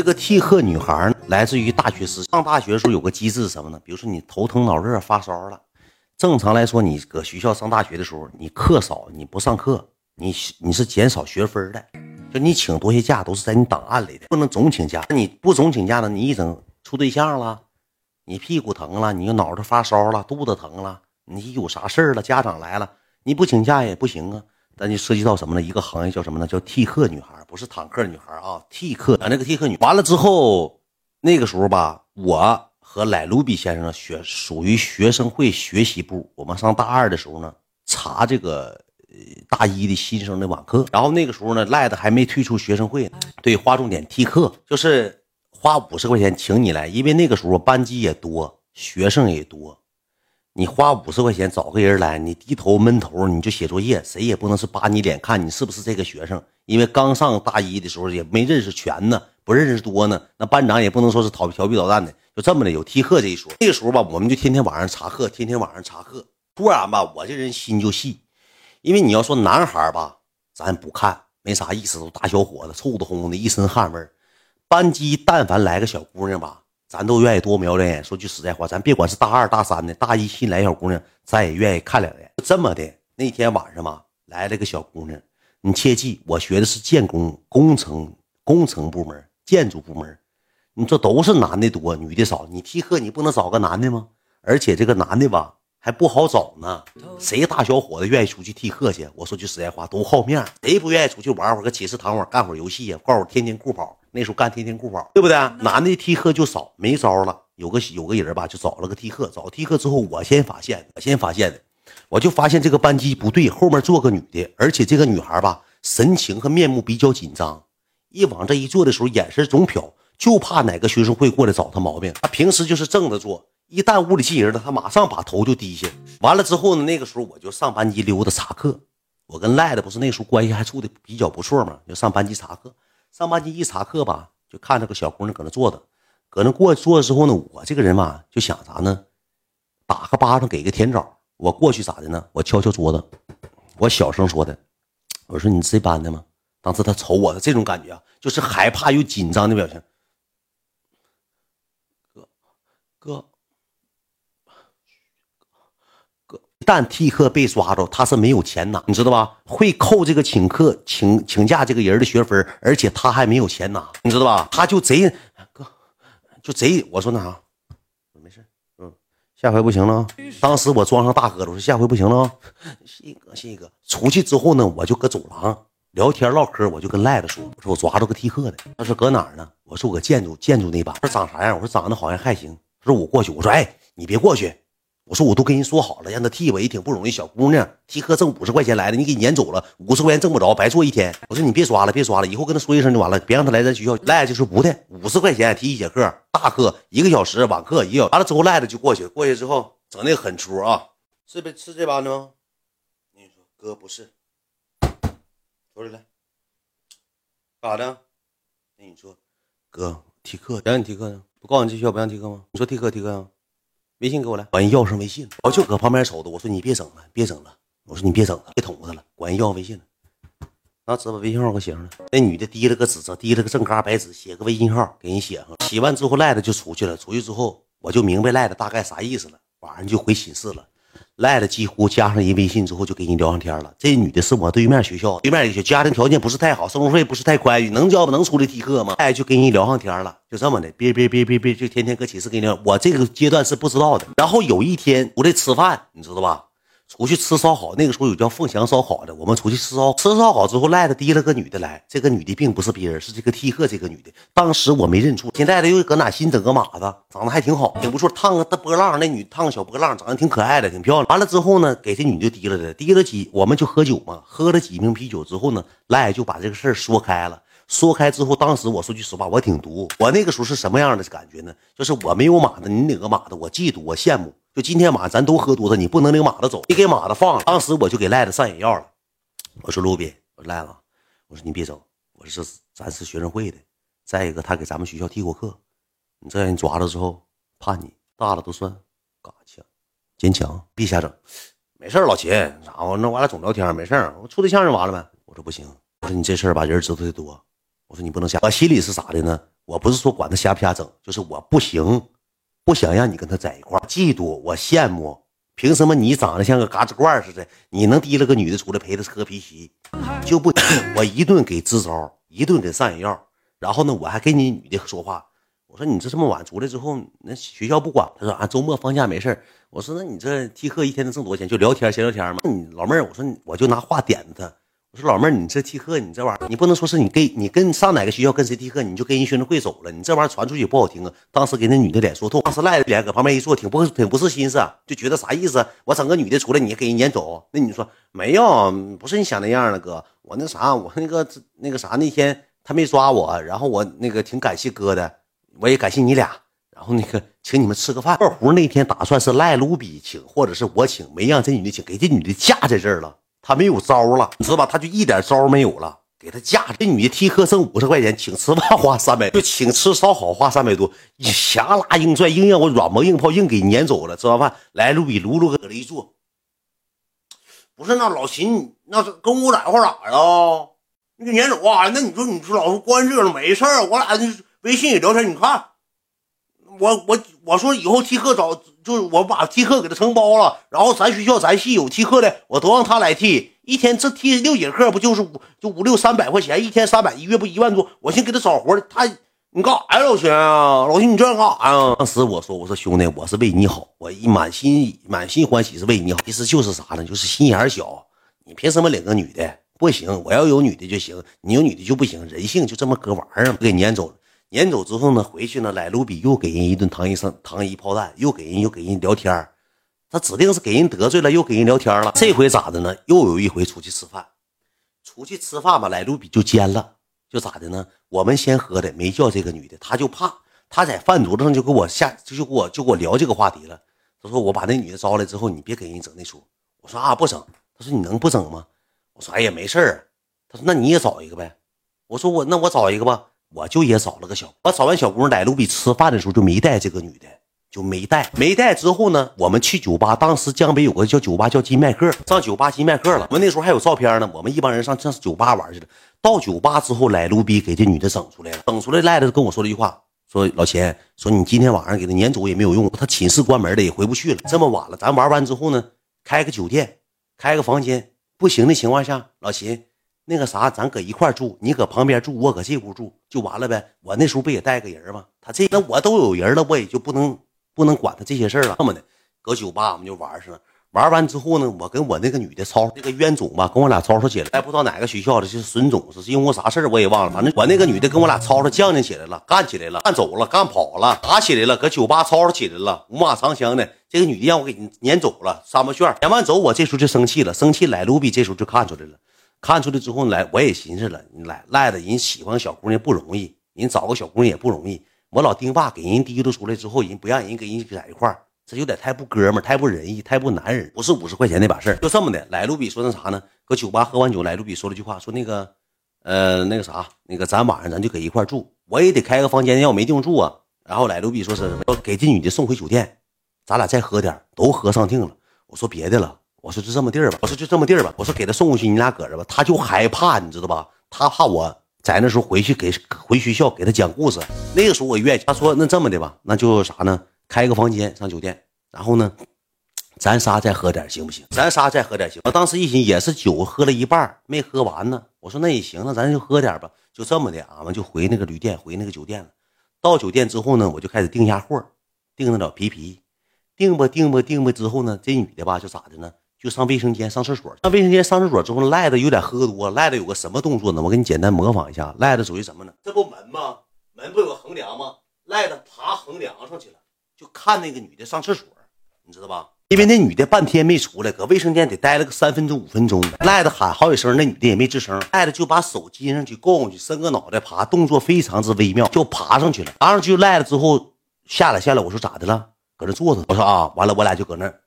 这个替克女孩来自于大学时期，上大学的时候有个机制什么呢？比如说你头疼脑热发烧了，正常来说你搁学校上大学的时候，你课少你不上课，你是减少学分的，就你请多些假都是在你档案里的，不能总请假。你不总请假呢，你一整处对象了，你屁股疼了，你脑袋发烧了，肚子疼了，你有啥事儿了，家长来了，你不请假也不行啊。那就涉及到什么呢？一个行业叫什么呢？叫替克女孩，不是坦克女孩啊。替克啊，那个替克女完了之后，那个时候吧，我和莱卢比先生属于学生会学习部。我们上大二的时候呢，查这个大一的新生的网课。然后那个时候呢，赖的还没退出学生会呢。对，划重点替克，就是花50块钱请你来，因为那个时候班级也多，学生也多。你花50块钱找个人来，你低头闷头你就写作业，谁也不能是扒你脸看你是不是这个学生，因为刚上大一的时候也没认识全呢，不认识多呢，那班长也不能说是调皮捣蛋的，就这么的有替课这一说。那个时候吧，我们就天天晚上查课，天天晚上查课。突然吧，我这人心就细，因为你要说男孩吧，咱不看没啥意思，都大小伙子臭的烘的一身汗味儿。班级但凡来个小姑娘吧，咱都愿意多瞄两眼，说句实在话，咱别管是大二大三的，大一新来小姑娘，咱也愿意看两眼。就这么的，那天晚上嘛，来了个小姑娘，你切记，我学的是建工、工程部门、建筑部门，你这都是男的多，女的少，你替课你不能找个男的吗？而且这个男的吧还不好找呢，谁大小伙子愿意出去替课去？我说句实在话，都好面，谁不愿意出去玩会儿，搁寝室躺会儿，干会儿游戏呀，干会儿天天酷跑。那时候干天天酷跑，对不对？男的替课就少，没招了。有个人吧，就找了个替课。找替课之后，我先发现的，我就发现这个班级不对，后面坐个女的，而且这个女孩吧，神情和面目比较紧张，一往这一坐的时候，眼神总瞟，就怕哪个学生会过来找她毛病。她平时就是正着坐，一旦屋里进人了，她马上把头就低下。完了之后呢，那个时候我就上班级溜达查课。我跟赖的不是那时候关系还处的比较不错嘛，就上班级查课。上班级一查课吧，就看这个小姑娘搁那坐着，搁那坐的时候呢，我这个人嘛就想啥呢，打个巴掌给个甜枣。我过去咋的呢？我敲敲桌子，我小声说的，我说你这班的吗？当时他瞅我的这种感觉啊，就是害怕又紧张的表情。哥，一旦替课被抓着，他是没有钱拿，你知道吧？会扣这个请假这个人的学分，而且他还没有钱拿，你知道吧？他就贼哥，就贼。我说那啥，没事，下回不行了。当时我装上大哥了，我说下回不行了，谢一哥。出去之后呢，我就搁走廊聊天唠嗑，我就跟赖子说，我说我抓着个替课的，他说搁哪儿呢？我说我搁建筑那班。他说长啥样？我说长得好像还行。他说我过去，我说哎，你别过去。我说我都跟人说好了，让他替我也挺不容易，小姑娘替课挣50块钱来的，你给撵走了，50块钱挣不着，白做一天。我说你别抓了，以后跟他说一声就完了，别让他来咱学校。赖就是不的，50块钱替一节课，大课1个小时，晚课1个小时。完了之后赖的就过去之后整那个狠出啊，是这班的吗？你说哥不是，说出来，干啥呢？那你说哥替课，让你替课呢？不告诉你这学校不让替课吗？你说替课啊？微信给我来，管人要上微信了。我就搁旁边瞅着，我说你别整了，我说你别整了，别捅他了，管人要微信了。拿纸把微信号给我写上来。那女的滴了个纸，滴了个正嘎白纸，写个微信号给人写上。写完之后赖的就出去了。出去之后我就明白赖的大概啥意思了。晚上就回寝室了。赖的几乎加上一微信之后就跟人聊上天了。这女的是我对面学校，对面学校家庭条件不是太好，生活费不是太宽裕，能出来替课吗？赖就跟人聊上天了。就这么的，别，就天天搁寝室跟你聊。我这个阶段是不知道的。然后有一天出来吃饭，你知道吧？出去吃烧烤，那个时候有叫凤翔烧烤的，我们出去吃烧烤。吃烧烤之后，赖的提了个女的来，这个女的并不是别人，是这个替课这个女的。当时我没认出，现在的又搁哪新整个马子，长得还挺好，挺不错，烫个波浪，那女烫个小波浪，长得挺可爱的，挺漂亮。完了之后呢，给这女的提了几，我们就喝酒嘛，喝了几瓶啤酒之后呢，赖就把这个事儿说开了。说开之后，当时我说句实话，我挺毒。我那个时候是什么样的感觉呢？就是我没有马的，你哪个马的？我嫉妒，我羡慕。就今天晚上咱都喝多了，你不能领马的走，你给马的放了。当时我就给赖子上眼药了。我说卢比，我说赖子，我说你别整，我说咱是学生会的。再一个，他给咱们学校替过课，你这让人抓着之后，判你大了都算嘎强，坚强，别瞎整。没事，老秦，啥玩意？那我俩总聊天，没事，我处对象就完了呗。我说不行，我说你这事儿吧，人知道的多。我说你不能瞎，我心里是啥的呢？我不是说管他瞎啪整，就是我不行，不想让你跟他在一块儿。嫉妒我羡慕，凭什么你长得像个嘎吱罐似的，你能提了个女的出来陪她喝啤啤？就不，我一顿给支招，一顿给上眼药，然后呢，我还跟你女的说话。我说你这么晚出来之后，那学校不管。他说啊，周末放假没事。我说那你这替课一天能挣多少钱？就聊天，闲聊天嘛。你老妹儿，我说我就拿话点着他。我说老妹儿，你这替课，你这玩意儿，你不能说是你跟上哪个学校跟谁替课，你就跟人学生会走了，你这玩意儿传出去也不好听啊。当时给那女的脸说痛，当时赖着脸搁旁边一坐，挺不是心思啊，就觉得啥意思？我整个女的出来，你给人撵走？那你说没有，不是你想那样的哥，我那啥，我那个啥，那天他没抓我，然后我那个挺感谢哥的。我也感谢你俩，然后那个请你们吃个饭。二胡那天打算是赖卢比请，或者是我请，没让这女的请，给这女的架在这儿了，她没有招了，你知道吧？她就一点招没有了，给她架。这女的替课挣50块钱，请吃饭花300，就请吃烧烤花300多，强拉硬拽，硬让我软磨硬泡，硬给撵走了。吃完饭来卢比卢搁这一坐，不是那老秦，那是跟我在一块打呀，你就撵走啊？那你说老关这了没事儿，我俩就。微信也聊天，你看，我说以后踢课找，就是我把踢课给他承包了，然后咱学校咱系有踢课的，我都让他来踢，一天这踢6节课不就是5、6、300块钱，1天300，1月不1万多，我先给他找活的，他你干啥呀，老秦啊，老秦你这样干啥呀？当时我说兄弟，我是为你好，我满心欢喜是为你好，其实就是啥呢？就是心眼小，你凭什么领个女的不行？我要有女的就行，你有女的就不行，人性就这么个玩意儿，给撵走了。撵走之后呢，回去呢，来卢比又给人一顿糖衣炮弹，又给人聊天，他指定是给人得罪了，又给人聊天了。这回咋的呢？又有一回出去吃饭吧，来卢比就奸了，就咋的呢？我们先喝的，没叫这个女的，他就怕，他在饭桌上就跟我聊这个话题了。他说我把那女的招来之后，你别给人整那出。我说啊，不整。他说你能不整吗？我说哎呀，没事儿。他说那你也找一个呗。我说那我找一个吧。我就也找了个小，我找完小姑娘，来卢比吃饭的时候就没带这个女的，就没带之后呢，我们去酒吧，当时江北有个酒吧叫金麦克，上酒吧金麦克了，我们那时候还有照片呢，我们一帮人上酒吧玩去了。到酒吧之后，来卢比给这女的整出来，赖着跟我说了一句话，说老秦，说你今天晚上给他撵走也没有用，他寝室关门了也回不去了，这么晚了，咱玩完之后呢，开个酒店，开个房间，不行的情况下，老秦。那个啥，咱搁一块住，你搁旁边住，我搁这屋住，就完了呗。我那时候不也带个人吗？他这那我都有人了，我也就不能管他这些事儿了。这么的，搁酒吧我们就玩上了。玩完之后呢，我跟我那个女的吵，那个冤种吧，跟我俩吵吵起来。哎，不知道哪个学校的，就是孙总，是因为啥事儿我也忘了。反正我那个女的跟我俩吵吵，犟犟起来了，干起来了，干走了，干跑了，打起来了，搁酒吧吵吵起来了，五马长枪的。这个女的让我给撵走了，沙漠旋撵完走，我这时候就生气来卢比这时候就看出来之后来，我也寻思了，你赖的人喜欢小姑娘不容易，人找个小姑娘也不容易。我老丁爸给人提溜出来之后，人不让人跟人在一块儿，这有点太不哥们儿，太不仁义，太不男人，不是50块钱那把事儿。就这么的，来卢比说那啥呢？搁酒吧喝完酒，来卢比说了句话，说那个，那个咱晚上咱就搁一块住，我也得开个房间，要我没地方住啊。然后来卢比说是要给这女的送回酒店，咱俩再喝点，都喝上腚了。我说别的了。我说就这么地儿吧，我说给他送回去，你俩搁着吧。他就害怕，你知道吧？他怕我在那时候回去回学校给他讲故事。那个时候我愿意，他说那这么的吧，那就啥呢？开个房间上酒店，然后呢，咱仨再喝点行不行？我当时一寻也是酒喝了一半没喝完呢，我说那也行，那咱就喝点吧。就这么的，俺们就回那个旅店，回那个酒店了。到酒店之后呢，我就开始订下货，订得了皮，订吧之后呢，这女的吧就咋的呢？就上卫生间上厕所之后，赖的有点喝多，赖的有个什么动作呢？我给你简单模仿一下，赖的属于什么呢？这不门吗？门不有个横梁吗？赖的爬横梁上去了，就看那个女的上厕所，你知道吧？因为那女的半天没出来，搁卫生间得待了个3分钟5分钟，赖的喊好几声，那女的也没吱声，赖的就把手机上去够上去，伸个脑袋爬，动作非常之微妙，就爬上去了。爬上去赖了之后下来，我说咋的了？搁那坐着，我说啊，完了我俩就搁那儿。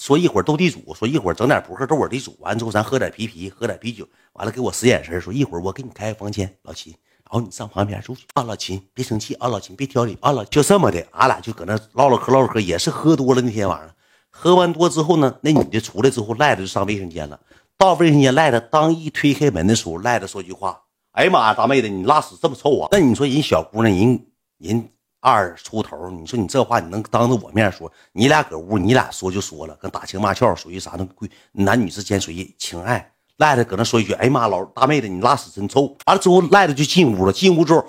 说一会儿斗地主，说一会儿整点扑克斗会儿地主，完之后咱喝点啤，喝点啤酒，完了给我使眼神，说一会儿我给你开个房间，老秦，然后你上旁边住去啊，老秦别生气啊，老秦别挑理啊，老就这么的，俺俩就搁那唠唠嗑，也是喝多了那天晚上，喝完多之后呢，那女的出来之后，赖着就上卫生间了，到卫生间赖着当一推开门的时候，赖着说句话，哎呀妈呀，大妹子你拉屎这么臭啊！那你说人小姑娘人人二出头，你说你这话你能当着我面说？你俩搁屋，你俩说就说了，跟打情骂俏，属于啥呢？男女之间属于情爱。赖子搁那说一句：“哎妈，老大妹子，你拉屎真臭。”完了之后，赖子就进屋了。进屋之后，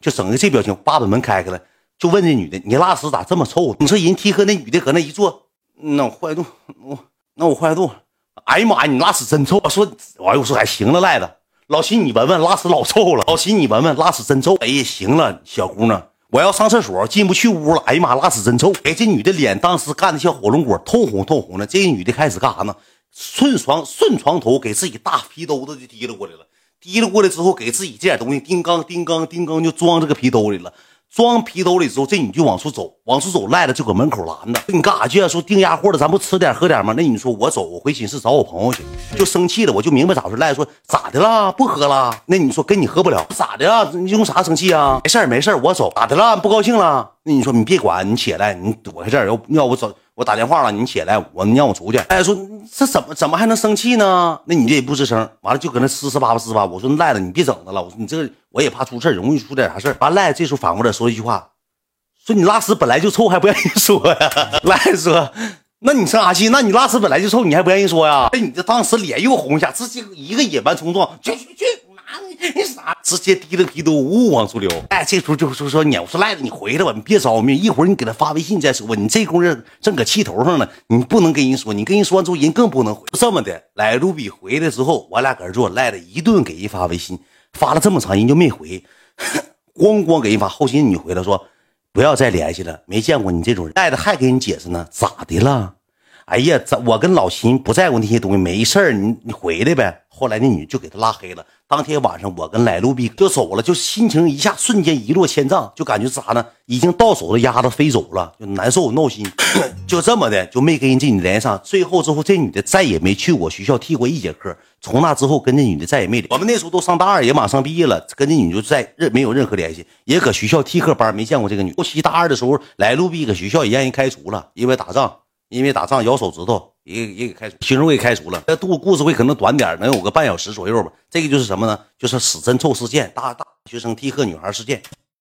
就整个这表情，把门开开了，就问这女的：“你拉屎咋这么臭？”你说人踢哥那女的搁那一坐，那我坏肚，我坏肚。哎妈，你拉屎真臭！我说，哎呦，我说哎，行了，赖子。老秦，你闻闻，拉屎老臭了。老秦，你闻闻，拉屎真臭。哎呀，行了，小姑娘，我要上厕所，进不去屋了。哎呀妈，拉屎真臭。哎，这女的脸当时干的像火龙果，通红通红的。这女的开始干啥呢？顺床头给自己大皮兜子就提了过来了。提了过来之后，给自己这点东西叮当叮当叮当就装这个皮兜里了。装皮兜里之后，这女就往出走，往出走，赖了就搁门口拦着。你干啥去啊？说订鸭货了，咱不吃点喝点吗？那你说我走，我回寝室找我朋友去，就生气了。我就明白咋回事。赖说咋的啦？不喝啦？那你说跟你喝不了，咋的呀？你用啥生气啊？没事没事，我走。咋的啦？不高兴了？那你说你别管，你起来，你躲开这儿，要不走。我打电话了，你起来，你让我出去。哎，说这怎么还能生气呢？那你这也不吱声，完了就搁那撕巴。我说赖了，你别整他了。我说你这个我也怕出事，容易出点啥事。完赖这时候反过来说一句话，说你拉屎本来就臭，还不愿意说呀？赖说，那你生啥气？那你拉屎本来就臭，你还不愿意说呀？那你这当时脸又红一下，直接一个野蛮冲撞，去。你啥？直接提着皮兜呜往出溜。哎，这时候就说你，我说赖子，你回来吧，你别着迷，一会儿你给他发微信再说。你这功夫正搁气头上呢，你不能跟人说，你跟人说完之后人更不能回。这么的，来卢比回来之后，我俩搁这坐，赖子一顿给人发微信，发了这么长人就没回，光给人发。后期你回来说不要再联系了，没见过你这种人。赖子还给人解释呢，咋的了？哎呀，我跟老秦不在乎那些东西，没事儿，你回来呗。后来那女就给他拉黑了。当天晚上，我跟来路比就走了，就心情一下瞬间一落千丈，就感觉咋呢？已经到手的鸭子飞走了，就难受闹心就这么的就没跟人这女联系上。最后之后，这女的再也没去我学校踢过一节课。从那之后，跟这女的再也没联系。我们那时候都上大二，也马上毕业了，跟这女就没有任何联系，也搁学校踢课班，没见过这个女。后期大二的时候，来路比搁学校也让人开除了，因为打仗咬手指头，也给开除，学生会开除了。这故事会可能短点，能有个半小时左右吧。这个就是什么呢？就是屎真臭事件，大学生踢课女孩事件。